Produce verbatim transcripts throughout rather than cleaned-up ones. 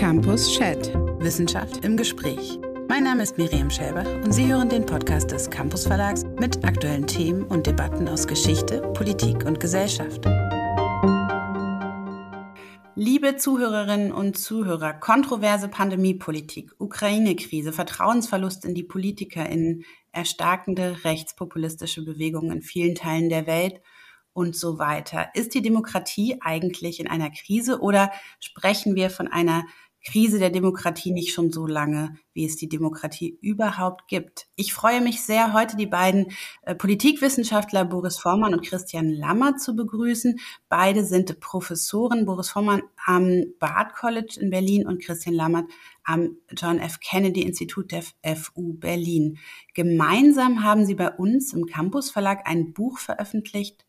Campus Chat. Wissenschaft im Gespräch. Mein Name ist Miriam Schelbach und Sie hören den Podcast des Campus Verlags mit aktuellen Themen und Debatten aus Geschichte, Politik und Gesellschaft. Liebe Zuhörerinnen und Zuhörer, kontroverse Pandemiepolitik, Ukraine-Krise, Vertrauensverlust in die PolitikerInnen, erstarkende rechtspopulistische Bewegungen in vielen Teilen der Welt und so weiter. Ist die Demokratie eigentlich in einer Krise oder sprechen wir von einer Krise der Demokratie nicht schon so lange, wie es die Demokratie überhaupt gibt? Ich freue mich sehr, heute die beiden äh, Politikwissenschaftler Boris Vormann und Christian Lammert zu begrüßen. Beide sind Professoren, Boris Vormann am Bard College in Berlin und Christian Lammert am John F. Kennedy Institut der F U Berlin. Gemeinsam haben sie bei uns im Campus Verlag ein Buch veröffentlicht,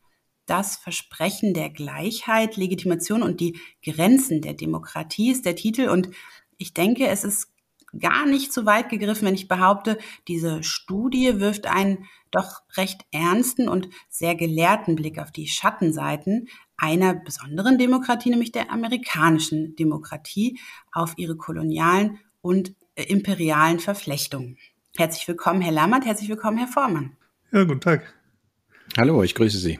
Das Versprechen der Gleichheit, Legitimation und die Grenzen der Demokratie ist der Titel. Und ich denke, es ist gar nicht so weit gegriffen, wenn ich behaupte, diese Studie wirft einen doch recht ernsten und sehr gelehrten Blick auf die Schattenseiten einer besonderen Demokratie, nämlich der amerikanischen Demokratie, auf ihre kolonialen und imperialen Verflechtungen. Herzlich willkommen, Herr Lammert, herzlich willkommen, Herr Vormann. Ja, guten Tag. Hallo, ich grüße Sie.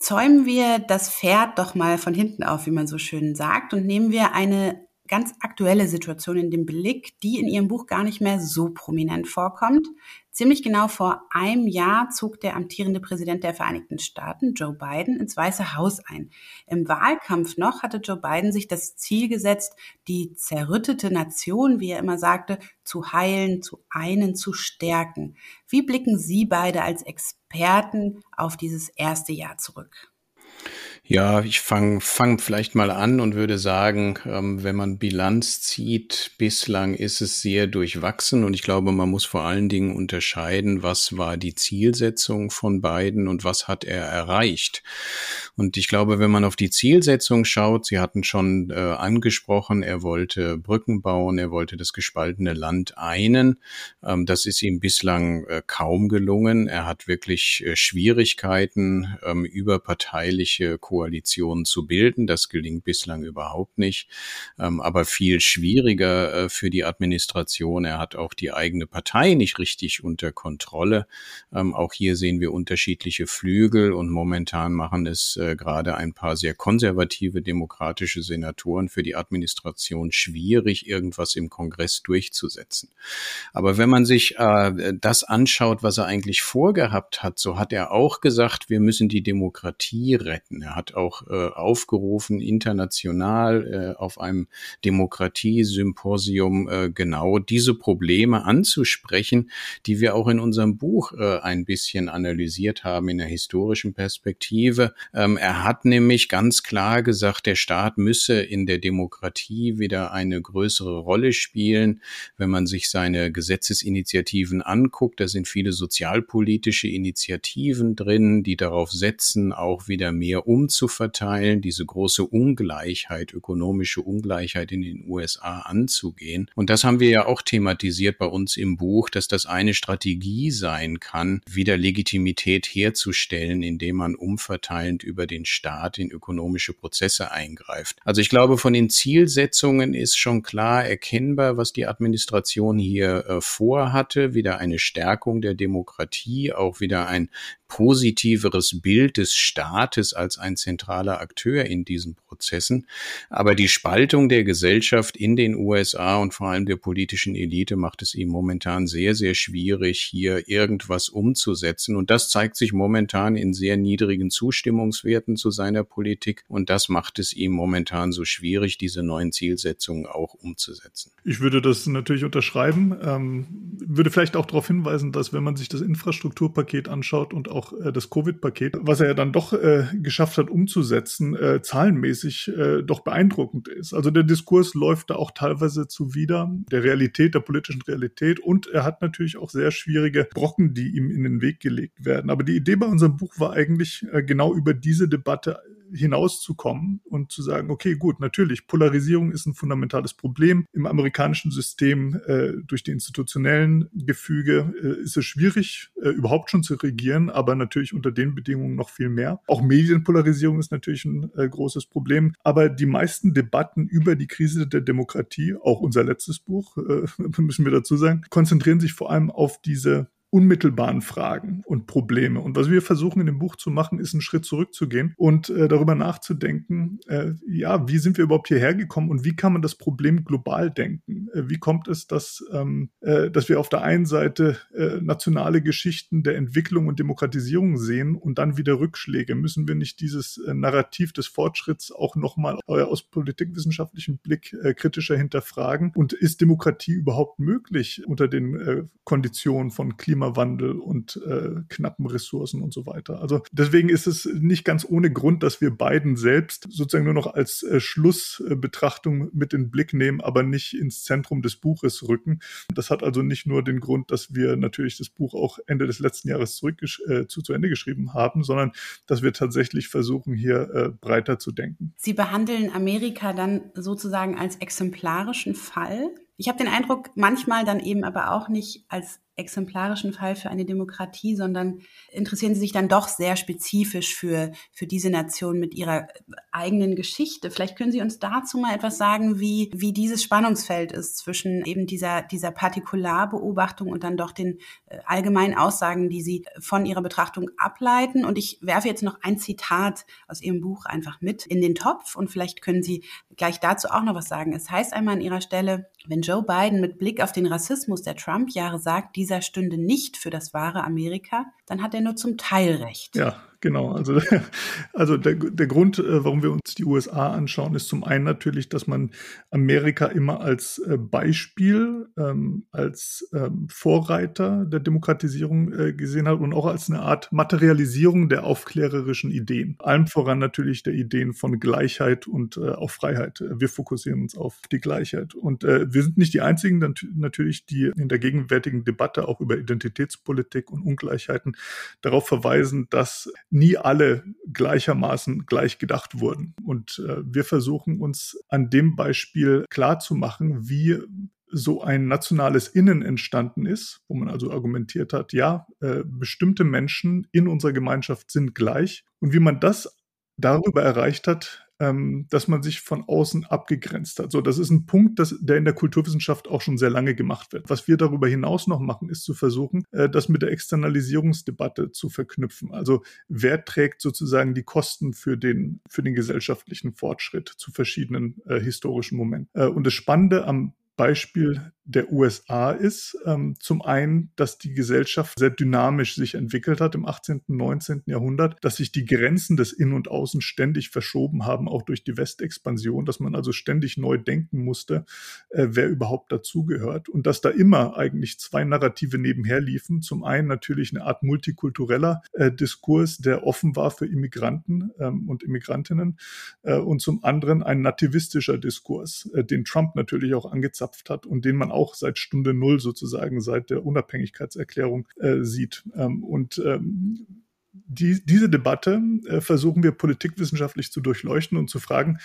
Zäumen wir das Pferd doch mal von hinten auf, wie man so schön sagt, und nehmen wir eine ganz aktuelle Situation in den Blick, die in Ihrem Buch gar nicht mehr so prominent vorkommt. Ziemlich genau vor einem Jahr zog der amtierende Präsident der Vereinigten Staaten, Joe Biden, ins Weiße Haus ein. Im Wahlkampf noch hatte Joe Biden sich das Ziel gesetzt, die zerrüttete Nation, wie er immer sagte, zu heilen, zu einen, zu stärken. Wie blicken Sie beide als Experten auf dieses erste Jahr zurück? Ja, ich fange fang vielleicht mal an und würde sagen, ähm, wenn man Bilanz zieht, bislang ist es sehr durchwachsen und ich glaube, man muss vor allen Dingen unterscheiden, was war die Zielsetzung von Biden und was hat er erreicht. Und ich glaube, wenn man auf die Zielsetzung schaut, Sie hatten schon äh, angesprochen, er wollte Brücken bauen, er wollte das gespaltene Land einen. Ähm, das ist ihm bislang äh, kaum gelungen. Er hat wirklich äh, Schwierigkeiten, ähm, überparteiliche Koalitionen Koalitionen zu bilden. Das gelingt bislang überhaupt nicht, ähm, aber viel schwieriger äh, für die Administration. Er hat auch die eigene Partei nicht richtig unter Kontrolle. Ähm, auch hier sehen wir unterschiedliche Flügel und momentan machen es äh, gerade ein paar sehr konservative demokratische Senatoren für die Administration schwierig, irgendwas im Kongress durchzusetzen. Aber wenn man sich äh, das anschaut, was er eigentlich vorgehabt hat, so hat er auch gesagt, wir müssen die Demokratie retten. Er hat auch äh, aufgerufen, international äh, auf einem Demokratie-Symposium äh, genau diese Probleme anzusprechen, die wir auch in unserem Buch äh, ein bisschen analysiert haben in der historischen Perspektive. Ähm, er hat nämlich ganz klar gesagt, der Staat müsse in der Demokratie wieder eine größere Rolle spielen. Wenn man sich seine Gesetzesinitiativen anguckt, da sind viele sozialpolitische Initiativen drin, die darauf setzen, auch wieder mehr umzusetzen, zu verteilen, diese große Ungleichheit, ökonomische Ungleichheit in den U S A anzugehen. Und das haben wir ja auch thematisiert bei uns im Buch, dass das eine Strategie sein kann, wieder Legitimität herzustellen, indem man umverteilend über den Staat in ökonomische Prozesse eingreift. Also ich glaube, von den Zielsetzungen ist schon klar erkennbar, was die Administration hier äh, vorhatte, wieder eine Stärkung der Demokratie, auch wieder ein positiveres Bild des Staates als ein zentraler Akteur in diesen Prozessen. Aber die Spaltung der Gesellschaft in den U S A und vor allem der politischen Elite macht es ihm momentan sehr, sehr schwierig, hier irgendwas umzusetzen. Und das zeigt sich momentan in sehr niedrigen Zustimmungswerten zu seiner Politik. Und das macht es ihm momentan so schwierig, diese neuen Zielsetzungen auch umzusetzen. Ich würde das natürlich unterschreiben, ähm, würde vielleicht auch darauf hinweisen, dass wenn man sich das Infrastrukturpaket anschaut und auch auch das Covid-Paket, was er ja dann doch äh, geschafft hat umzusetzen, äh, zahlenmäßig äh, doch beeindruckend ist. Also der Diskurs läuft da auch teilweise zuwider der Realität, der politischen Realität, und er hat natürlich auch sehr schwierige Brocken, die ihm in den Weg gelegt werden. Aber die Idee bei unserem Buch war eigentlich äh, genau über diese Debatte hinauszukommen und zu sagen, okay, gut, natürlich, Polarisierung ist ein fundamentales Problem. Im amerikanischen System äh, durch die institutionellen Gefüge äh, ist es schwierig, äh, überhaupt schon zu regieren, aber natürlich unter den Bedingungen noch viel mehr. Auch Medienpolarisierung ist natürlich ein äh, großes Problem. Aber die meisten Debatten über die Krise der Demokratie, auch unser letztes Buch, äh, müssen wir dazu sagen, konzentrieren sich vor allem auf diese unmittelbaren Fragen und Probleme. Und was wir versuchen in dem Buch zu machen, ist einen Schritt zurückzugehen und äh, darüber nachzudenken, äh, ja, wie sind wir überhaupt hierher gekommen und wie kann man das Problem global denken? Äh, wie kommt es, dass, ähm, äh, dass wir auf der einen Seite äh, nationale Geschichten der Entwicklung und Demokratisierung sehen und dann wieder Rückschläge? Müssen wir nicht dieses äh, Narrativ des Fortschritts auch nochmal aus politikwissenschaftlichem Blick äh, kritischer hinterfragen? Und ist Demokratie überhaupt möglich unter den äh, Konditionen von Klima Klimawandel und äh, knappen Ressourcen und so weiter. Also deswegen ist es nicht ganz ohne Grund, dass wir Biden selbst sozusagen nur noch als äh, Schlussbetrachtung mit in den Blick nehmen, aber nicht ins Zentrum des Buches rücken. Das hat also nicht nur den Grund, dass wir natürlich das Buch auch Ende des letzten Jahres zurück äh, zu, zu Ende geschrieben haben, sondern dass wir tatsächlich versuchen, hier äh, breiter zu denken. Sie behandeln Amerika dann sozusagen als exemplarischen Fall? Ich habe den Eindruck, manchmal dann eben aber auch nicht als exemplarischen Fall für eine Demokratie, sondern interessieren Sie sich dann doch sehr spezifisch für, für diese Nation mit ihrer eigenen Geschichte. Vielleicht können Sie uns dazu mal etwas sagen, wie, wie dieses Spannungsfeld ist zwischen eben dieser, dieser Partikularbeobachtung und dann doch den äh, allgemeinen Aussagen, die Sie von Ihrer Betrachtung ableiten. Und ich werfe jetzt noch ein Zitat aus Ihrem Buch einfach mit in den Topf und vielleicht können Sie gleich dazu auch noch was sagen. Es heißt einmal an Ihrer Stelle, wenn Joe Biden mit Blick auf den Rassismus der Trump-Jahre sagt, diese dieser Stunde nicht für das wahre Amerika, dann hat er nur zum Teil recht. Ja. Genau, also, also der, der Grund, warum wir uns die U S A anschauen, ist zum einen natürlich, dass man Amerika immer als Beispiel, ähm, als ähm, Vorreiter der Demokratisierung äh, gesehen hat und auch als eine Art Materialisierung der aufklärerischen Ideen. Allem voran natürlich der Ideen von Gleichheit und äh, auch Freiheit. Wir fokussieren uns auf die Gleichheit. Und äh, wir sind nicht die Einzigen, dann t- natürlich, die in der gegenwärtigen Debatte auch über Identitätspolitik und Ungleichheiten darauf verweisen, dass nie alle gleichermaßen gleich gedacht wurden. Und äh, wir versuchen uns an dem Beispiel klarzumachen, wie so ein nationales Innen entstanden ist, wo man also argumentiert hat, ja, äh, bestimmte Menschen in unserer Gemeinschaft sind gleich. Und wie man das darüber erreicht hat, dass man sich von außen abgegrenzt hat. So, das ist ein Punkt, das, der in der Kulturwissenschaft auch schon sehr lange gemacht wird. Was wir darüber hinaus noch machen, ist zu versuchen, das mit der Externalisierungsdebatte zu verknüpfen. Also wer trägt sozusagen die Kosten für den, für den gesellschaftlichen Fortschritt zu verschiedenen äh, historischen Momenten. Äh, und das Spannende am Beispiel der U S A ist ähm, zum einen, dass die Gesellschaft sehr dynamisch sich entwickelt hat im achtzehnten und neunzehnten Jahrhundert, dass sich die Grenzen des Innen und Außen ständig verschoben haben, auch durch die Westexpansion, dass man also ständig neu denken musste, äh, wer überhaupt dazugehört und dass da immer eigentlich zwei Narrative nebenher liefen. Zum einen natürlich eine Art multikultureller äh, Diskurs, der offen war für Immigranten ähm, und Immigrantinnen äh, und zum anderen ein nativistischer Diskurs, äh, den Trump natürlich auch angezapft hat und den man auch seit Stunde Null sozusagen, seit der Unabhängigkeitserklärung äh, sieht. Ähm, und ähm, die, diese Debatte äh, versuchen wir politikwissenschaftlich zu durchleuchten und zu fragen,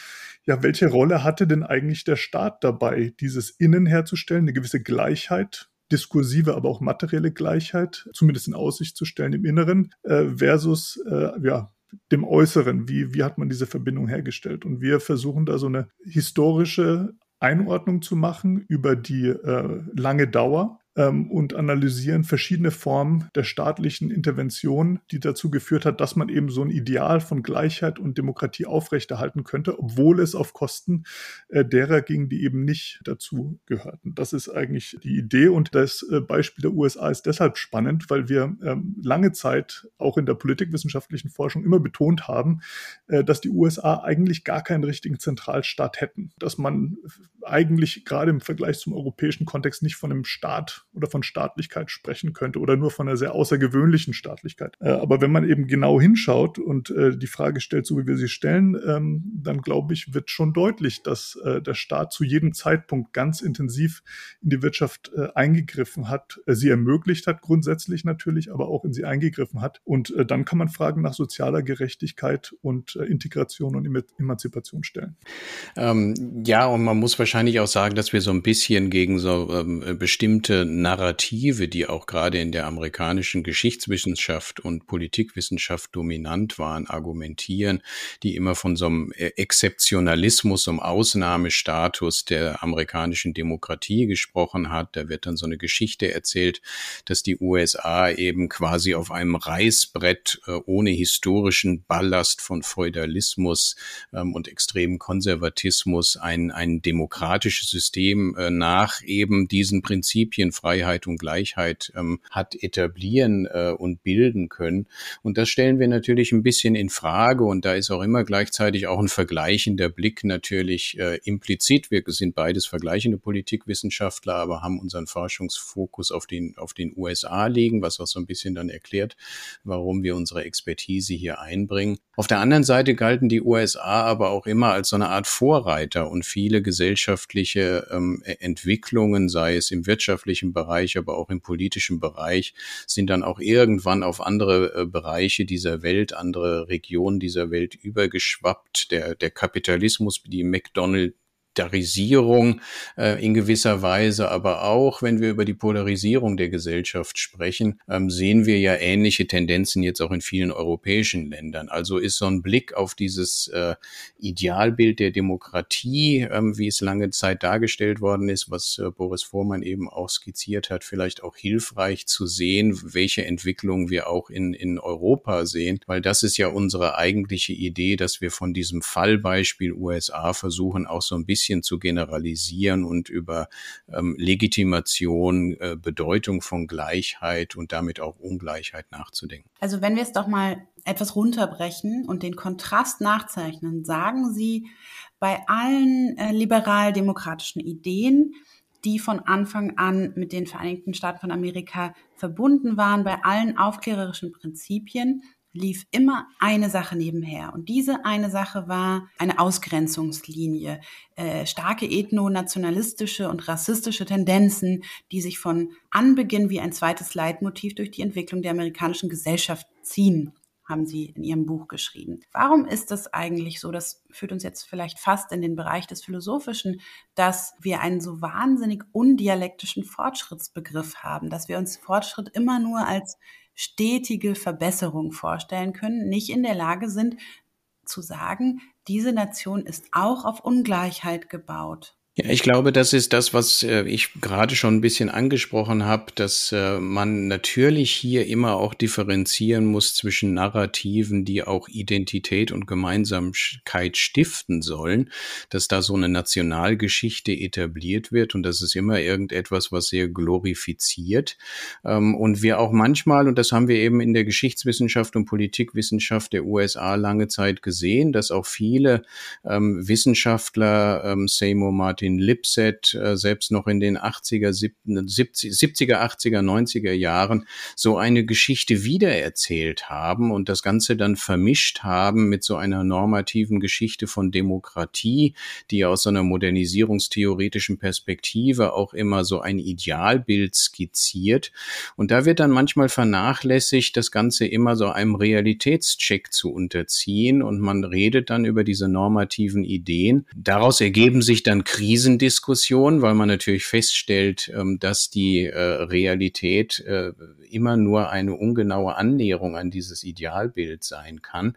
ja, welche Rolle hatte denn eigentlich der Staat dabei, dieses Innen herzustellen, eine gewisse Gleichheit, diskursive, aber auch materielle Gleichheit, zumindest in Aussicht zu stellen im Inneren, äh, versus, äh, ja, dem Äußeren, wie, wie hat man diese Verbindung hergestellt? Und wir versuchen da so eine historische Einordnung zu machen über die äh, lange Dauer ähm, und analysieren verschiedene Formen der staatlichen Intervention, die dazu geführt hat, dass man eben so ein Ideal von Gleichheit und Demokratie aufrechterhalten könnte, obwohl es auf Kosten äh, derer ging, die eben nicht dazu gehörten. Das ist eigentlich die Idee und das äh, Beispiel der U S A ist deshalb spannend, weil wir ähm, lange Zeit auch in der politikwissenschaftlichen Forschung immer betont haben, äh, dass die U S A eigentlich gar keinen richtigen Zentralstaat hätten, dass man eigentlich gerade im Vergleich zum europäischen Kontext nicht von einem Staat oder von Staatlichkeit sprechen könnte oder nur von einer sehr außergewöhnlichen Staatlichkeit. Äh, aber wenn man eben genau hinschaut und äh, die Frage stellt, so wie wir sie stellen, ähm, dann glaube ich, wird schon deutlich, dass äh, der Staat zu jedem Zeitpunkt ganz intensiv in die Wirtschaft äh, eingegriffen hat, äh, sie ermöglicht hat grundsätzlich natürlich, aber auch in sie eingegriffen hat. Und äh, dann kann man Fragen nach sozialer Gerechtigkeit und äh, Integration und Eman- Emanzipation stellen. Ähm, ja, und man muss wahrscheinlich auch sagen, dass wir so ein bisschen gegen so ähm, bestimmte Narrative, die auch gerade in der amerikanischen Geschichtswissenschaft und Politikwissenschaft dominant waren, argumentieren, die immer von so einem Exzeptionalismus, so einem Ausnahmestatus der amerikanischen Demokratie gesprochen hat. Da wird dann so eine Geschichte erzählt, dass die U S A eben quasi auf einem Reißbrett äh, ohne historischen Ballast von Feudalismus ähm, und extremem Konservatismus ein, ein demokratisches System äh, nach eben diesen Prinzipien Freiheit und Gleichheit ähm, hat etablieren äh, und bilden können. Und das stellen wir natürlich ein bisschen in Frage. Und da ist auch immer gleichzeitig auch ein vergleichender Blick natürlich äh, implizit. Wir sind beides vergleichende Politikwissenschaftler, aber haben unseren Forschungsfokus auf den, auf den U S A liegen, was auch so ein bisschen dann erklärt, warum wir unsere Expertise hier einbringen. Auf der anderen Seite galten die U S A aber auch immer als so eine Art Vorreiter und viele gesellschaftliche ähm, Entwicklungen, sei es im wirtschaftlichen Bereich, aber auch im politischen Bereich, sind dann auch irgendwann auf andere äh, Bereiche dieser Welt, andere Regionen dieser Welt übergeschwappt. Der, der Kapitalismus, die McDonald's, Polarisierung äh, in gewisser Weise, aber auch, wenn wir über die Polarisierung der Gesellschaft sprechen, ähm, sehen wir ja ähnliche Tendenzen jetzt auch in vielen europäischen Ländern. Also ist so ein Blick auf dieses äh, Idealbild der Demokratie, ähm, wie es lange Zeit dargestellt worden ist, was äh, Boris Vormann eben auch skizziert hat, vielleicht auch hilfreich zu sehen, welche Entwicklungen wir auch in, in Europa sehen, weil das ist ja unsere eigentliche Idee, dass wir von diesem Fallbeispiel U S A versuchen, auch so ein bisschen zu generalisieren und über ähm, Legitimation, äh, Bedeutung von Gleichheit und damit auch Ungleichheit nachzudenken. Also wenn wir es doch mal etwas runterbrechen und den Kontrast nachzeichnen, sagen Sie, bei allen äh, liberal-demokratischen Ideen, die von Anfang an mit den Vereinigten Staaten von Amerika verbunden waren, bei allen aufklärerischen Prinzipien, lief immer eine Sache nebenher. Und diese eine Sache war eine Ausgrenzungslinie, äh, starke ethno-nationalistische und rassistische Tendenzen, die sich von Anbeginn wie ein zweites Leitmotiv durch die Entwicklung der amerikanischen Gesellschaft ziehen, haben Sie in Ihrem Buch geschrieben. Warum ist das eigentlich so, das führt uns jetzt vielleicht fast in den Bereich des Philosophischen, dass wir einen so wahnsinnig undialektischen Fortschrittsbegriff haben, dass wir uns Fortschritt immer nur als stetige Verbesserung vorstellen können, nicht in der Lage sind zu sagen, diese Nation ist auch auf Ungleichheit gebaut. Ja, ich glaube, das ist das, was äh, ich gerade schon ein bisschen angesprochen habe, dass äh, man natürlich hier immer auch differenzieren muss zwischen Narrativen, die auch Identität und Gemeinsamkeit stiften sollen, dass da so eine Nationalgeschichte etabliert wird und das ist immer irgendetwas, was sehr glorifiziert. Ähm, und wir auch manchmal, und das haben wir eben in der Geschichtswissenschaft und Politikwissenschaft der U S A lange Zeit gesehen, dass auch viele ähm, Wissenschaftler, ähm, Seymour Martin Lipset, selbst noch in den achtziger, siebziger, achtziger, neunziger Jahren so eine Geschichte wiedererzählt haben und das Ganze dann vermischt haben mit so einer normativen Geschichte von Demokratie, die aus so einer modernisierungstheoretischen Perspektive auch immer so ein Idealbild skizziert. Und da wird dann manchmal vernachlässigt, das Ganze immer so einem Realitätscheck zu unterziehen und man redet dann über diese normativen Ideen. Daraus ergeben sich dann Kriege, Krisendiskussion, weil man natürlich feststellt, dass die Realität immer nur eine ungenaue Annäherung an dieses Idealbild sein kann.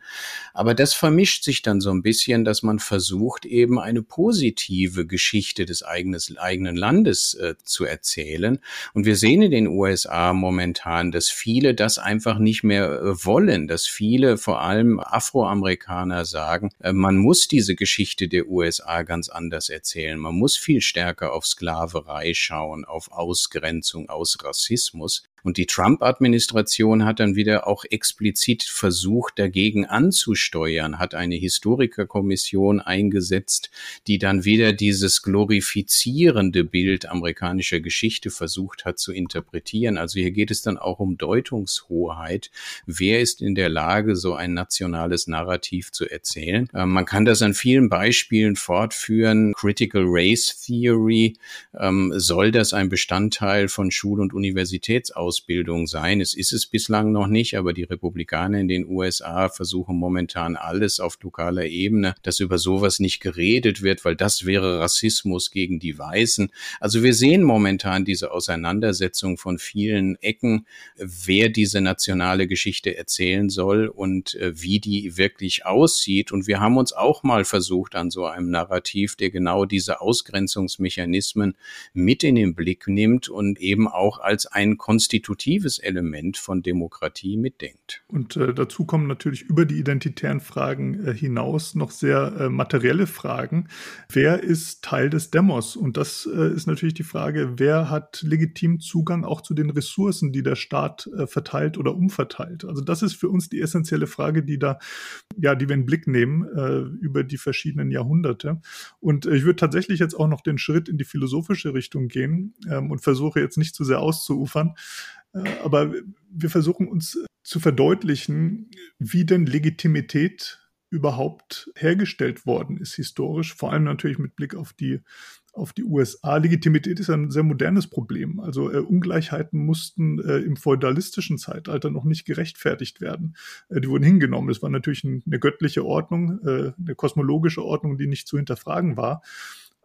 Aber das vermischt sich dann so ein bisschen, dass man versucht, eben eine positive Geschichte des eigenes, eigenen Landes zu erzählen. Und wir sehen in den U S A momentan, dass viele das einfach nicht mehr wollen, dass viele, vor allem Afroamerikaner, sagen, man muss diese Geschichte der U S A ganz anders erzählen. Man muss viel stärker auf Sklaverei schauen, auf Ausgrenzung, aus Rassismus. Und die Trump-Administration hat dann wieder auch explizit versucht, dagegen anzusteuern, hat eine Historikerkommission eingesetzt, die dann wieder dieses glorifizierende Bild amerikanischer Geschichte versucht hat zu interpretieren. Also hier geht es dann auch um Deutungshoheit. Wer ist in der Lage, so ein nationales Narrativ zu erzählen? Ähm, man kann das an vielen Beispielen fortführen. Critical Race Theory, ähm, soll das ein Bestandteil von Schul- und Universitätsausbildung sein. Es ist es bislang noch nicht, aber die Republikaner in den U S A versuchen momentan alles auf lokaler Ebene, dass über sowas nicht geredet wird, weil das wäre Rassismus gegen die Weißen. Also wir sehen momentan diese Auseinandersetzung von vielen Ecken, wer diese nationale Geschichte erzählen soll und wie die wirklich aussieht. Und wir haben uns auch mal versucht an so einem Narrativ, der genau diese Ausgrenzungsmechanismen mit in den Blick nimmt und eben auch als ein Konstitutives Element von Demokratie mitdenkt. Und äh, dazu kommen natürlich über die identitären Fragen äh, hinaus noch sehr äh, materielle Fragen. Wer ist Teil des Demos? Und das äh, ist natürlich die Frage, wer hat legitimen Zugang auch zu den Ressourcen, die der Staat äh, verteilt oder umverteilt? Also das ist für uns die essentielle Frage, die da, ja, die wir in den Blick nehmen äh, über die verschiedenen Jahrhunderte. Und äh, ich würde tatsächlich jetzt auch noch den Schritt in die philosophische Richtung gehen ähm, und versuche jetzt nicht zu sehr auszuufern. Aber wir versuchen uns zu verdeutlichen, wie denn Legitimität überhaupt hergestellt worden ist historisch, vor allem natürlich mit Blick auf die, auf die U S A. Legitimität ist ein sehr modernes Problem. Also äh, Ungleichheiten mussten äh, im feudalistischen Zeitalter noch nicht gerechtfertigt werden. Äh, die wurden hingenommen. Das war natürlich ein, eine göttliche Ordnung, äh, eine kosmologische Ordnung, die nicht zu hinterfragen war.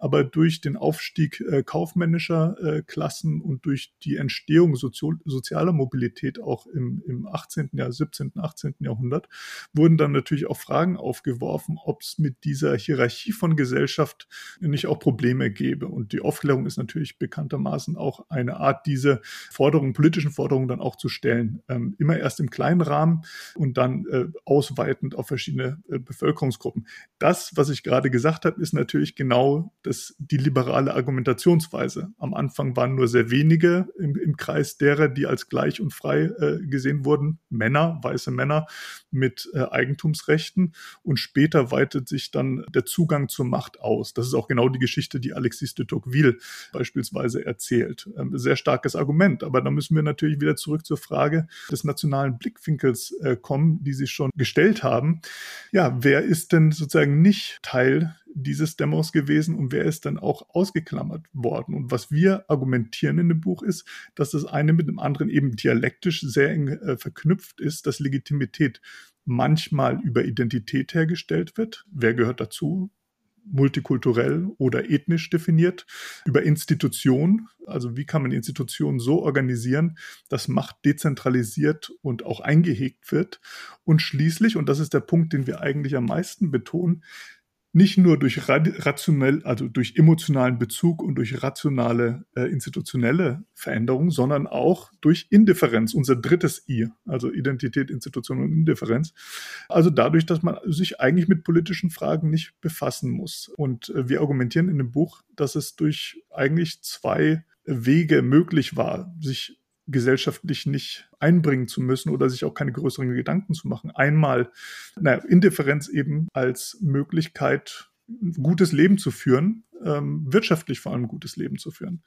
Aber durch den Aufstieg äh, kaufmännischer äh, Klassen und durch die Entstehung sozio- sozialer Mobilität auch im, im achtzehnten., siebzehnten., achtzehnten. Jahrhundert wurden dann natürlich auch Fragen aufgeworfen, ob es mit dieser Hierarchie von Gesellschaft nicht auch Probleme gäbe. Und die Aufklärung ist natürlich bekanntermaßen auch eine Art, diese Forderungen, politischen Forderungen dann auch zu stellen. Ähm, immer erst im kleinen Rahmen und dann äh, ausweitend auf verschiedene äh, Bevölkerungsgruppen. Das, was ich gerade gesagt habe, ist natürlich genau das Das, die liberale Argumentationsweise. Am Anfang waren nur sehr wenige im, im Kreis derer, die als gleich und frei äh, gesehen wurden. Männer, weiße Männer mit äh, Eigentumsrechten. Und später weitet sich dann der Zugang zur Macht aus. Das ist auch genau die Geschichte, die Alexis de Tocqueville beispielsweise erzählt. Ähm, sehr starkes Argument. Aber da müssen wir natürlich wieder zurück zur Frage des nationalen Blickwinkels äh, kommen, die Sie schon gestellt haben. Ja, wer ist denn sozusagen nicht Teil dieses Demos gewesen und wer ist dann auch ausgeklammert worden? Und was wir argumentieren in dem Buch ist, dass das eine mit dem anderen eben dialektisch sehr eng äh, verknüpft ist, dass Legitimität manchmal über Identität hergestellt wird. Wer gehört dazu? Multikulturell oder ethnisch definiert, über Institutionen, also wie kann man Institutionen so organisieren, dass Macht dezentralisiert und auch eingehegt wird. Und schließlich, und das ist der Punkt, den wir eigentlich am meisten betonen, nicht nur durch rationell, also durch emotionalen Bezug und durch rationale äh, institutionelle Veränderungen, sondern auch durch Indifferenz, unser drittes I, also Identität, Institution und Indifferenz. Also dadurch, dass man sich eigentlich mit politischen Fragen nicht befassen muss. Und äh, wir argumentieren in dem Buch, dass es durch eigentlich zwei Wege möglich war, sich gesellschaftlich nicht einbringen zu müssen oder sich auch keine größeren Gedanken zu machen. Einmal, naja, Indifferenz eben als Möglichkeit, ein gutes Leben zu führen, ähm, wirtschaftlich vor allem ein gutes Leben zu führen.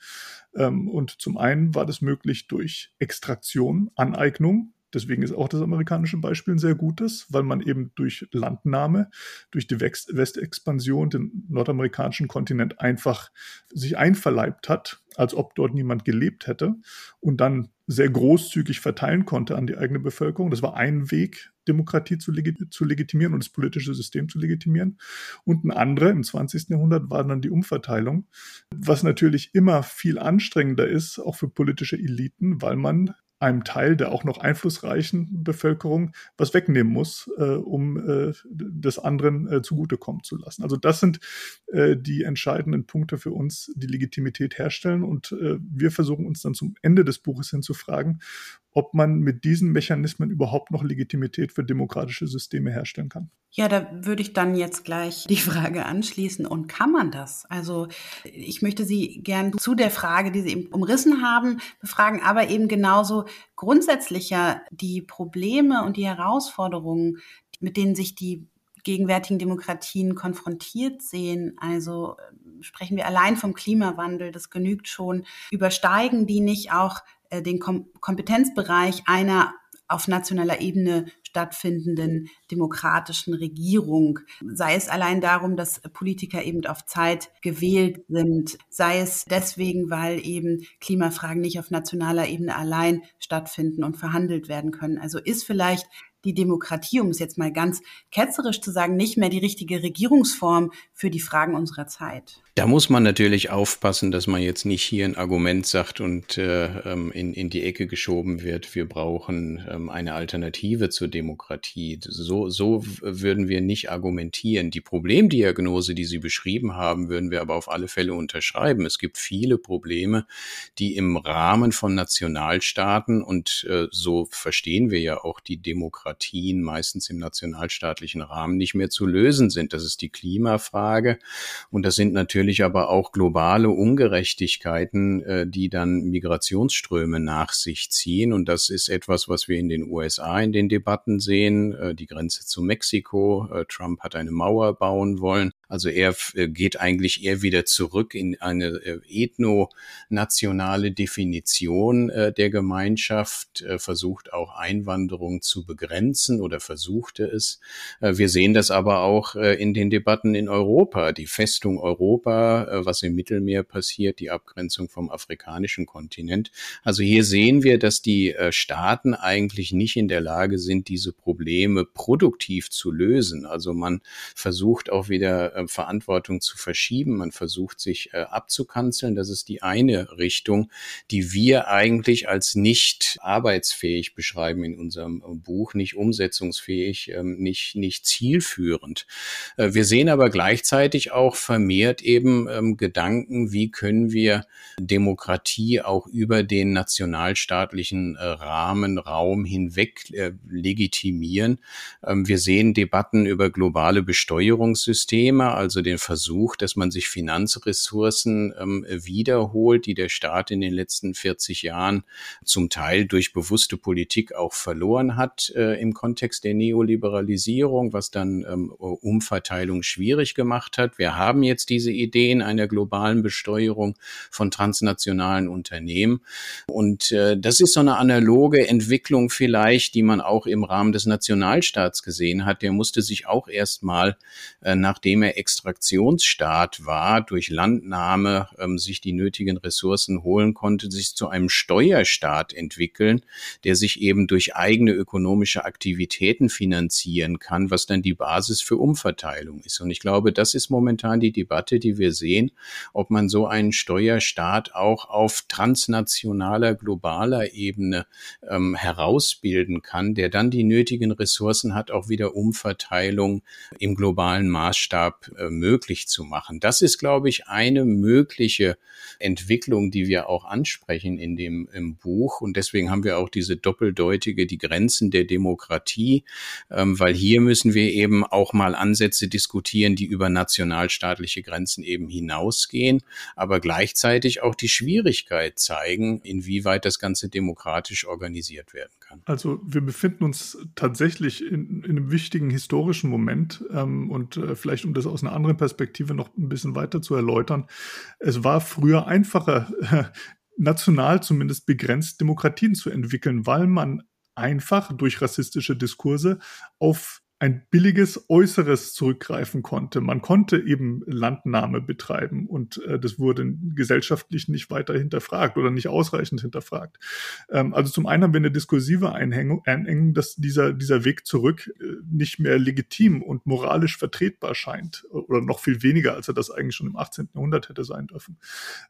Ähm, und zum einen war das möglich durch Extraktion, Aneignung. Deswegen ist auch das amerikanische Beispiel ein sehr gutes, weil man eben durch Landnahme, durch die Westexpansion den nordamerikanischen Kontinent einfach sich einverleibt hat, als ob dort niemand gelebt hätte und dann sehr großzügig verteilen konnte an die eigene Bevölkerung. Das war ein Weg, Demokratie zu legitimieren und das politische System zu legitimieren. Und ein anderer im zwanzigsten. Jahrhundert war dann die Umverteilung, was natürlich immer viel anstrengender ist, auch für politische Eliten, weil man einem Teil der auch noch einflussreichen Bevölkerung was wegnehmen muss, äh, um äh, des anderen äh, zugutekommen zu lassen. Also das sind äh, die entscheidenden Punkte für uns, die Legitimität herstellen. Und äh, wir versuchen uns dann zum Ende des Buches hinzufragen, ob man mit diesen Mechanismen überhaupt noch Legitimität für demokratische Systeme herstellen kann. Ja, da würde ich dann jetzt gleich die Frage anschließen. Und kann man das? Also ich möchte Sie gern zu der Frage, die Sie eben umrissen haben, befragen, aber eben genauso grundsätzlicher die Probleme und die Herausforderungen, mit denen sich die gegenwärtigen Demokratien konfrontiert sehen. Also sprechen wir allein vom Klimawandel, das genügt schon. Übersteigen die nicht auch den Kom- Kompetenzbereich einer auf nationaler Ebene stattfindenden demokratischen Regierung? Sei es allein darum, dass Politiker eben auf Zeit gewählt sind, sei es deswegen, weil eben Klimafragen nicht auf nationaler Ebene allein stattfinden und verhandelt werden können. Also ist vielleicht die Demokratie, um es jetzt mal ganz ketzerisch zu sagen, nicht mehr die richtige Regierungsform für die Fragen unserer Zeit. Da muss man natürlich aufpassen, dass man jetzt nicht hier ein Argument sagt und äh, in, in die Ecke geschoben wird, wir brauchen ähm, eine Alternative zur Demokratie. So, so würden wir nicht argumentieren. Die Problemdiagnose, die Sie beschrieben haben, würden wir aber auf alle Fälle unterschreiben. Es gibt viele Probleme, die im Rahmen von Nationalstaaten, und äh, so verstehen wir ja auch die Demokratie, meistens im nationalstaatlichen Rahmen nicht mehr zu lösen sind. Das ist die Klimafrage, und das sind natürlich aber auch globale Ungerechtigkeiten, die dann Migrationsströme nach sich ziehen, und das ist etwas, was wir in den U S A in den Debatten sehen, die Grenze zu Mexiko. Trump hat eine Mauer bauen wollen. Also er geht eigentlich eher wieder zurück in eine ethnonationale Definition der Gemeinschaft, versucht auch Einwanderung zu begrenzen oder versuchte es. Wir sehen das aber auch in den Debatten in Europa, die Festung Europa, was im Mittelmeer passiert, die Abgrenzung vom afrikanischen Kontinent. Also hier sehen wir, dass die Staaten eigentlich nicht in der Lage sind, diese Probleme produktiv zu lösen. Also man versucht auch wieder Verantwortung zu verschieben. Man versucht, sich äh, abzukanzeln. Das ist die eine Richtung, die wir eigentlich als nicht arbeitsfähig beschreiben in unserem Buch, nicht umsetzungsfähig, ähm, nicht, nicht zielführend. Äh, wir sehen aber gleichzeitig auch vermehrt eben ähm, Gedanken, wie können wir Demokratie auch über den nationalstaatlichen äh, Rahmen, Raum hinweg äh, legitimieren. Ähm, wir sehen Debatten über globale Besteuerungssysteme, also den Versuch, dass man sich Finanzressourcen ähm, wiederholt, die der Staat in den letzten vierzig Jahren zum Teil durch bewusste Politik auch verloren hat äh, im Kontext der Neoliberalisierung, was dann ähm, Umverteilung schwierig gemacht hat. Wir haben jetzt diese Ideen einer globalen Besteuerung von transnationalen Unternehmen, und äh, das ist so eine analoge Entwicklung vielleicht, die man auch im Rahmen des Nationalstaats gesehen hat. Der musste sich auch erstmal, äh, nachdem er Extraktionsstaat war, durch Landnahme ähm, sich die nötigen Ressourcen holen konnte, sich zu einem Steuerstaat entwickeln, der sich eben durch eigene ökonomische Aktivitäten finanzieren kann, was dann die Basis für Umverteilung ist. Und ich glaube, das ist momentan die Debatte, die wir sehen, ob man so einen Steuerstaat auch auf transnationaler, globaler Ebene ähm, herausbilden kann, der dann die nötigen Ressourcen hat, auch wieder Umverteilung im globalen Maßstab möglich zu machen. Das ist, glaube ich, eine mögliche Entwicklung, die wir auch ansprechen in dem im Buch. Und deswegen haben wir auch diese doppeldeutige, die Grenzen der Demokratie, ähm, weil hier müssen wir eben auch mal Ansätze diskutieren, die über nationalstaatliche Grenzen eben hinausgehen, aber gleichzeitig auch die Schwierigkeit zeigen, inwieweit das Ganze demokratisch organisiert werden kann. Also wir befinden uns tatsächlich in, in einem wichtigen historischen Moment, ähm, und äh, vielleicht um das aus einer anderen Perspektive noch ein bisschen weiter zu erläutern. Es war früher einfacher, äh, national zumindest begrenzt Demokratien zu entwickeln, weil man einfach durch rassistische Diskurse auf ein billiges Äußeres zurückgreifen konnte. Man konnte eben Landnahme betreiben, und äh, das wurde gesellschaftlich nicht weiter hinterfragt oder nicht ausreichend hinterfragt. Ähm, also zum einen haben wir eine diskursive Einhängung, Einengung, dass dieser dieser Weg zurück äh, nicht mehr legitim und moralisch vertretbar scheint, oder noch viel weniger, als er das eigentlich schon im achtzehnten Jahrhundert hätte sein dürfen.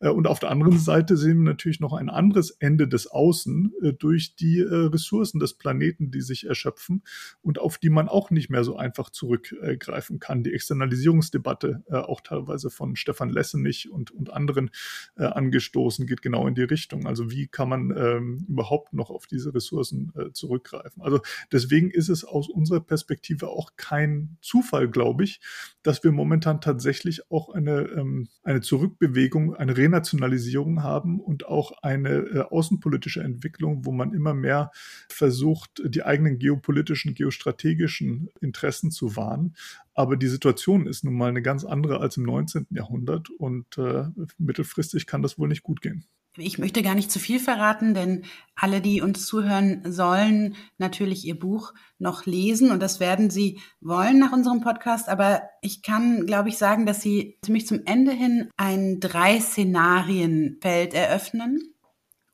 Äh, und auf der anderen Seite sehen wir natürlich noch ein anderes Ende des Außen äh, durch die äh, Ressourcen des Planeten, die sich erschöpfen und auf die man auch nicht nicht mehr so einfach zurückgreifen kann. Die Externalisierungsdebatte, äh, auch teilweise von Stefan Lessenich und, und anderen äh, angestoßen, geht genau in die Richtung. Also wie kann man ähm, überhaupt noch auf diese Ressourcen äh, zurückgreifen? Also deswegen ist es aus unserer Perspektive auch kein Zufall, glaube ich, dass wir momentan tatsächlich auch eine, ähm, eine Zurückbewegung, eine Renationalisierung haben und auch eine äh, außenpolitische Entwicklung, wo man immer mehr versucht, die eigenen geopolitischen, geostrategischen Interessen zu wahren. Aber die Situation ist nun mal eine ganz andere als im neunzehnten Jahrhundert und äh, mittelfristig kann das wohl nicht gut gehen. Ich möchte gar nicht zu viel verraten, denn alle, die uns zuhören, sollen natürlich ihr Buch noch lesen und das werden sie wollen nach unserem Podcast. Aber ich kann, glaube ich, sagen, dass sie ziemlich zum Ende hin ein Drei-Szenarien-Feld eröffnen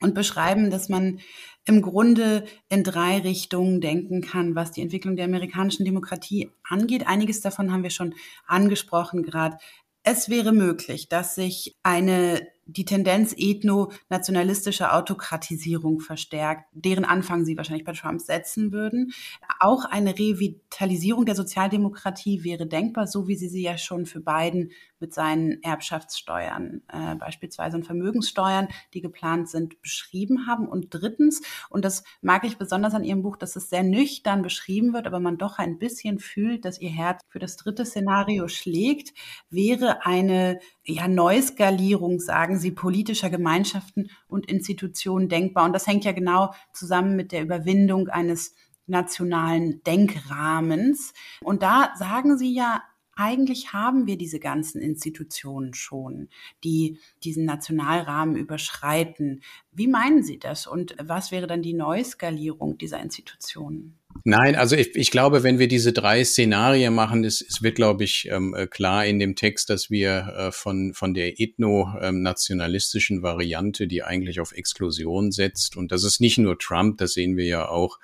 und beschreiben, dass man im Grunde in drei Richtungen denken kann, was die Entwicklung der amerikanischen Demokratie angeht. Einiges davon haben wir schon angesprochen gerade. Es wäre möglich, dass sich eine die Tendenz ethno-nationalistischer Autokratisierung verstärkt, deren Anfang sie wahrscheinlich bei Trump setzen würden. Auch eine Revitalisierung der Sozialdemokratie wäre denkbar, so wie sie sie ja schon für Biden mit seinen Erbschaftssteuern, äh, beispielsweise und Vermögenssteuern, die geplant sind, beschrieben haben. Und drittens, und das mag ich besonders an Ihrem Buch, dass es sehr nüchtern beschrieben wird, aber man doch ein bisschen fühlt, dass Ihr Herz für das dritte Szenario schlägt, wäre eine ja, Neuskalierung, sagen Sie, politischer Gemeinschaften und Institutionen denkbar. Und das hängt ja genau zusammen mit der Überwindung eines nationalen Denkrahmens. Und da sagen Sie ja, eigentlich haben wir diese ganzen Institutionen schon, die diesen Nationalrahmen überschreiten. Wie meinen Sie das und was wäre dann die Neuskalierung dieser Institutionen? Nein, also ich, ich glaube, wenn wir diese drei Szenarien machen, es, es wird, glaube ich, ähm, klar in dem Text, dass wir äh, von von der ethno-nationalistischen Variante, die eigentlich auf Exklusion setzt, und das ist nicht nur Trump, das sehen wir ja auch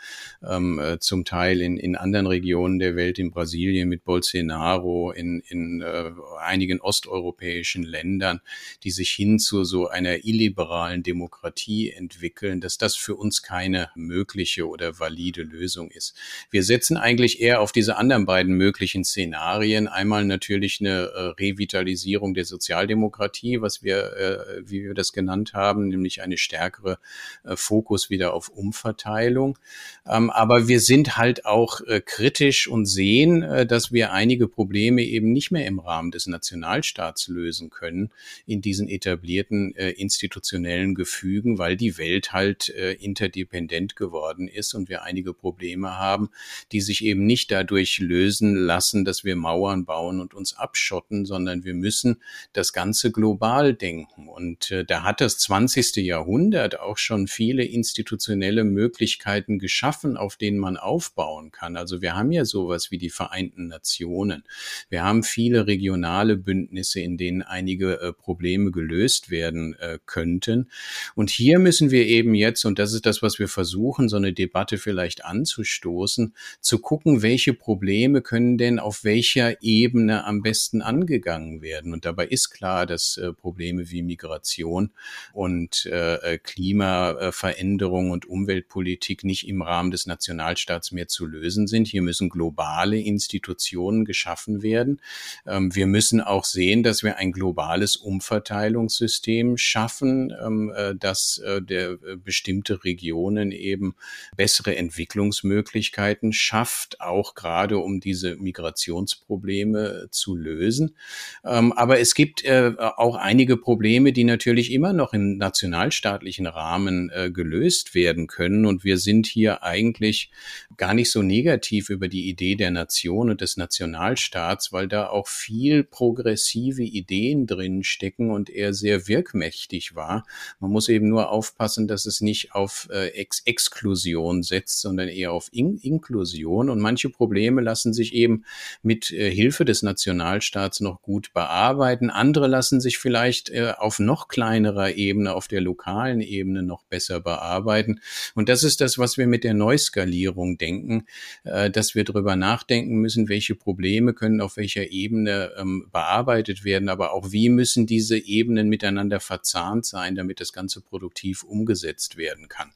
ähm, äh, zum Teil in in anderen Regionen der Welt, in Brasilien mit Bolsonaro, in in äh, einigen osteuropäischen Ländern, die sich hin zu so einer illiberalen Demokratie entwickeln, dass das für uns keine mögliche oder valide Lösung ist. Ist. Wir setzen eigentlich eher auf diese anderen beiden möglichen Szenarien. Einmal natürlich eine äh, Revitalisierung der Sozialdemokratie, was wir, äh, wie wir das genannt haben, nämlich eine stärkere äh, Fokus wieder auf Umverteilung. Ähm, aber wir sind halt auch äh, kritisch und sehen, äh, dass wir einige Probleme eben nicht mehr im Rahmen des Nationalstaats lösen können in diesen etablierten äh, institutionellen Gefügen, weil die Welt halt äh, interdependent geworden ist und wir einige Probleme haben, die sich eben nicht dadurch lösen lassen, dass wir Mauern bauen und uns abschotten, sondern wir müssen das Ganze global denken. Und äh, da hat das zwanzigste Jahrhundert auch schon viele institutionelle Möglichkeiten geschaffen, auf denen man aufbauen kann. Also wir haben ja sowas wie die Vereinten Nationen. Wir haben viele regionale Bündnisse, in denen einige äh, Probleme gelöst werden äh, könnten. Und hier müssen wir eben jetzt, und das ist das, was wir versuchen, so eine Debatte vielleicht anzunehmen, zu stoßen, zu gucken, welche Probleme können denn auf welcher Ebene am besten angegangen werden. Und dabei ist klar, dass äh, Probleme wie Migration und äh, Klimaveränderung und Umweltpolitik nicht im Rahmen des Nationalstaats mehr zu lösen sind. Hier müssen globale Institutionen geschaffen werden. Ähm, wir müssen auch sehen, dass wir ein globales Umverteilungssystem schaffen, ähm, äh, dass äh, der, äh, bestimmte Regionen eben bessere Entwicklungsmöglichkeiten Möglichkeiten schafft, auch gerade um diese Migrationsprobleme zu lösen. Ähm, aber es gibt äh, auch einige Probleme, die natürlich immer noch im nationalstaatlichen Rahmen äh, gelöst werden können. Und wir sind hier eigentlich gar nicht so negativ über die Idee der Nation und des Nationalstaats, weil da auch viel progressive Ideen drin stecken und er sehr wirkmächtig war. Man muss eben nur aufpassen, dass es nicht auf äh, Ex- Exklusion setzt, sondern eher auf In- Inklusion, und manche Probleme lassen sich eben mit äh, Hilfe des Nationalstaats noch gut bearbeiten. Andere lassen sich vielleicht äh, auf noch kleinerer Ebene, auf der lokalen Ebene noch besser bearbeiten. Und das ist das, was wir mit der Neuskalierung denken, äh, dass wir darüber nachdenken müssen, welche Probleme können auf welcher Ebene ähm, bearbeitet werden, aber auch wie müssen diese Ebenen miteinander verzahnt sein, damit das Ganze produktiv umgesetzt werden kann.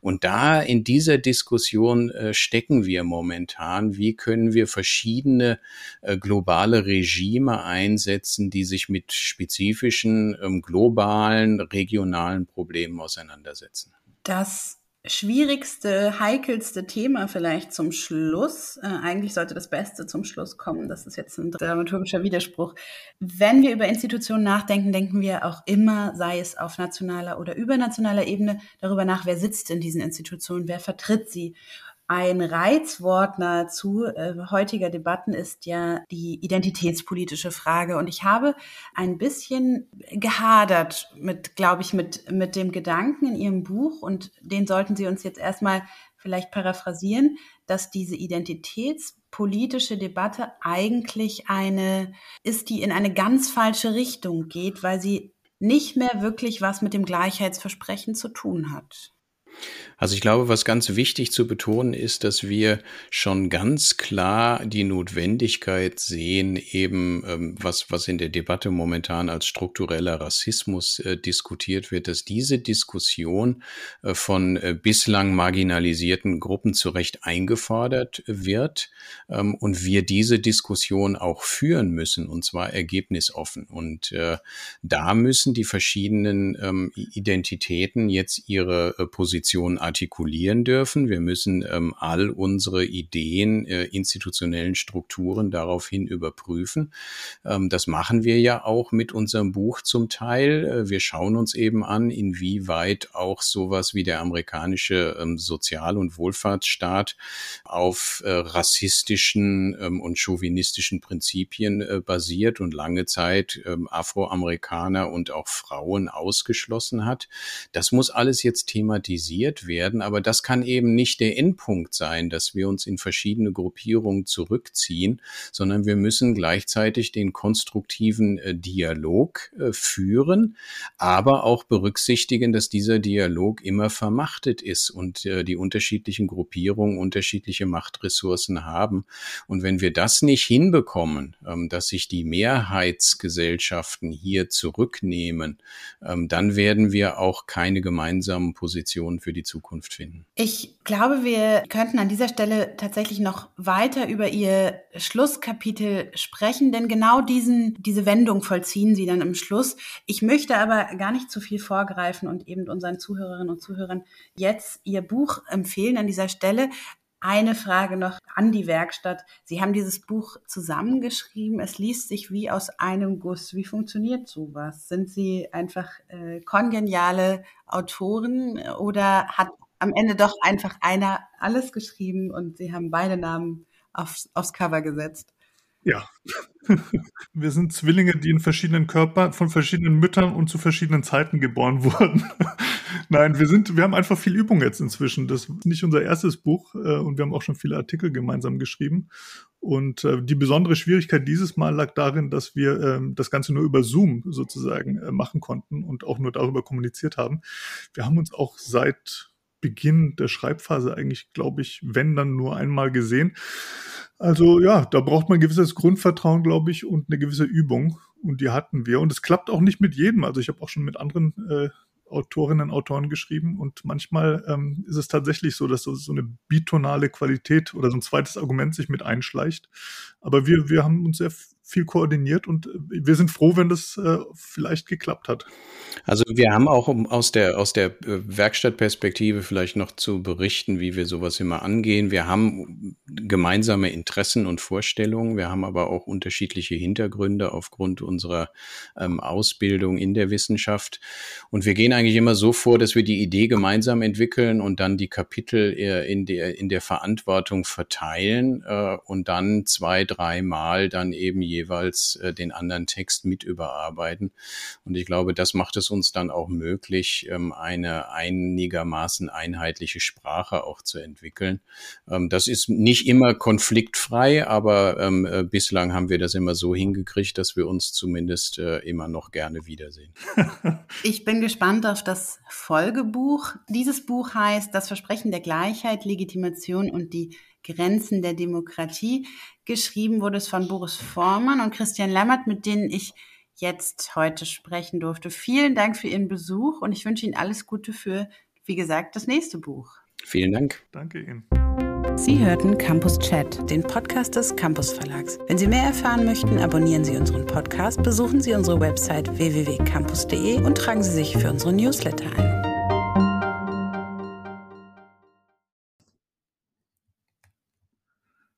Und da in dieser Diskussion äh, stecken wir momentan? Wie können wir verschiedene äh, globale Regime einsetzen, die sich mit spezifischen, ähm, globalen, regionalen Problemen auseinandersetzen? Das schwierigste, heikelste Thema vielleicht zum Schluss. Äh, eigentlich sollte das Beste zum Schluss kommen. Das ist jetzt ein dramaturgischer Widerspruch. Wenn wir über Institutionen nachdenken, denken wir auch immer, sei es auf nationaler oder übernationaler Ebene, darüber nach, wer sitzt in diesen Institutionen, wer vertritt sie. Ein Reizwort nahezu äh, heutiger Debatten ist ja die identitätspolitische Frage. Und ich habe ein bisschen gehadert mit, glaube ich, mit, mit dem Gedanken in Ihrem Buch, und den sollten Sie uns jetzt erstmal vielleicht paraphrasieren, dass diese identitätspolitische Debatte eigentlich eine ist, die in eine ganz falsche Richtung geht, weil sie nicht mehr wirklich was mit dem Gleichheitsversprechen zu tun hat. Also ich glaube, was ganz wichtig zu betonen ist, dass wir schon ganz klar die Notwendigkeit sehen, eben ähm, was, was in der Debatte momentan als struktureller Rassismus äh, diskutiert wird, dass diese Diskussion äh, von äh, bislang marginalisierten Gruppen zu Recht eingefordert wird ähm, und wir diese Diskussion auch führen müssen, und zwar ergebnisoffen. Und äh, da müssen die verschiedenen ähm, Identitäten jetzt ihre äh, Position artikulieren dürfen. Wir müssen ähm, all unsere Ideen, äh, institutionellen Strukturen daraufhin überprüfen. Ähm, das machen wir ja auch mit unserem Buch zum Teil. Äh, wir schauen uns eben an, inwieweit auch sowas wie der amerikanische ähm, Sozial- und Wohlfahrtsstaat auf äh, rassistischen ähm, und chauvinistischen Prinzipien äh, basiert und lange Zeit äh, Afroamerikaner und auch Frauen ausgeschlossen hat. Das muss alles jetzt thematisiert werden, aber das kann eben nicht der Endpunkt sein, dass wir uns in verschiedene Gruppierungen zurückziehen, sondern wir müssen gleichzeitig den konstruktiven äh, Dialog äh, führen, aber auch berücksichtigen, dass dieser Dialog immer vermachtet ist und äh, die unterschiedlichen Gruppierungen unterschiedliche Machtressourcen haben. Und wenn wir das nicht hinbekommen, ähm, dass sich die Mehrheitsgesellschaften hier zurücknehmen, ähm, dann werden wir auch keine gemeinsamen Positionen für die Zukunft finden. Ich glaube, wir könnten an dieser Stelle tatsächlich noch weiter über Ihr Schlusskapitel sprechen, denn genau diesen, diese Wendung vollziehen Sie dann im Schluss. Ich möchte aber gar nicht zu viel vorgreifen und eben unseren Zuhörerinnen und Zuhörern jetzt Ihr Buch empfehlen an dieser Stelle. Eine Frage noch an die Werkstatt. Sie haben dieses Buch zusammengeschrieben. Es liest sich wie aus einem Guss. Wie funktioniert sowas? Sind Sie einfach äh, kongeniale Autoren oder hat am Ende doch einfach einer alles geschrieben und Sie haben beide Namen aufs, aufs Cover gesetzt? Ja, wir sind Zwillinge, die in verschiedenen Körpern, von verschiedenen Müttern und zu verschiedenen Zeiten geboren wurden. Nein, wir sind, wir haben einfach viel Übung jetzt inzwischen. Das ist nicht unser erstes Buch äh, und wir haben auch schon viele Artikel gemeinsam geschrieben. Und äh, die besondere Schwierigkeit dieses Mal lag darin, dass wir äh, das Ganze nur über Zoom sozusagen äh, machen konnten und auch nur darüber kommuniziert haben. Wir haben uns auch seit Beginn der Schreibphase eigentlich, glaube ich, wenn dann nur einmal gesehen. Also ja, da braucht man ein gewisses Grundvertrauen, glaube ich, und eine gewisse Übung. Und die hatten wir. Und es klappt auch nicht mit jedem. Also ich habe auch schon mit anderen äh, Autorinnen und Autoren geschrieben. Und manchmal ähm, ist es tatsächlich so, dass so, so eine bitonale Qualität oder so ein zweites Argument sich mit einschleicht. Aber wir, wir haben uns sehr viel koordiniert und wir sind froh, wenn das äh, vielleicht geklappt hat. Also wir haben auch um, aus der aus der Werkstattperspektive vielleicht noch zu berichten, wie wir sowas immer angehen. Wir haben gemeinsame Interessen und Vorstellungen. Wir haben aber auch unterschiedliche Hintergründe aufgrund unserer ähm, Ausbildung in der Wissenschaft. Und wir gehen eigentlich immer so vor, dass wir die Idee gemeinsam entwickeln und dann die Kapitel äh, in der in der Verantwortung verteilen äh, und dann zwei, dreimal dann eben je jeweils äh, den anderen Text mit überarbeiten. Und ich glaube, das macht es uns dann auch möglich, ähm, eine einigermaßen einheitliche Sprache auch zu entwickeln. Ähm, das ist nicht immer konfliktfrei, aber ähm, äh, bislang haben wir das immer so hingekriegt, dass wir uns zumindest äh, immer noch gerne wiedersehen. Ich bin gespannt auf das Folgebuch. Dieses Buch heißt Das Versprechen der Gleichheit, Legitimation und die Grenzen der Demokratie. Geschrieben wurde es von Boris Vormann und Christian Lammert, mit denen ich jetzt heute sprechen durfte. Vielen Dank für Ihren Besuch und ich wünsche Ihnen alles Gute für, wie gesagt, das nächste Buch. Vielen Dank. Danke Ihnen. Sie hörten Campus Chat, den Podcast des Campus Verlags. Wenn Sie mehr erfahren möchten, abonnieren Sie unseren Podcast, besuchen Sie unsere Website w w w punkt campus punkt d e und tragen Sie sich für unseren Newsletter ein.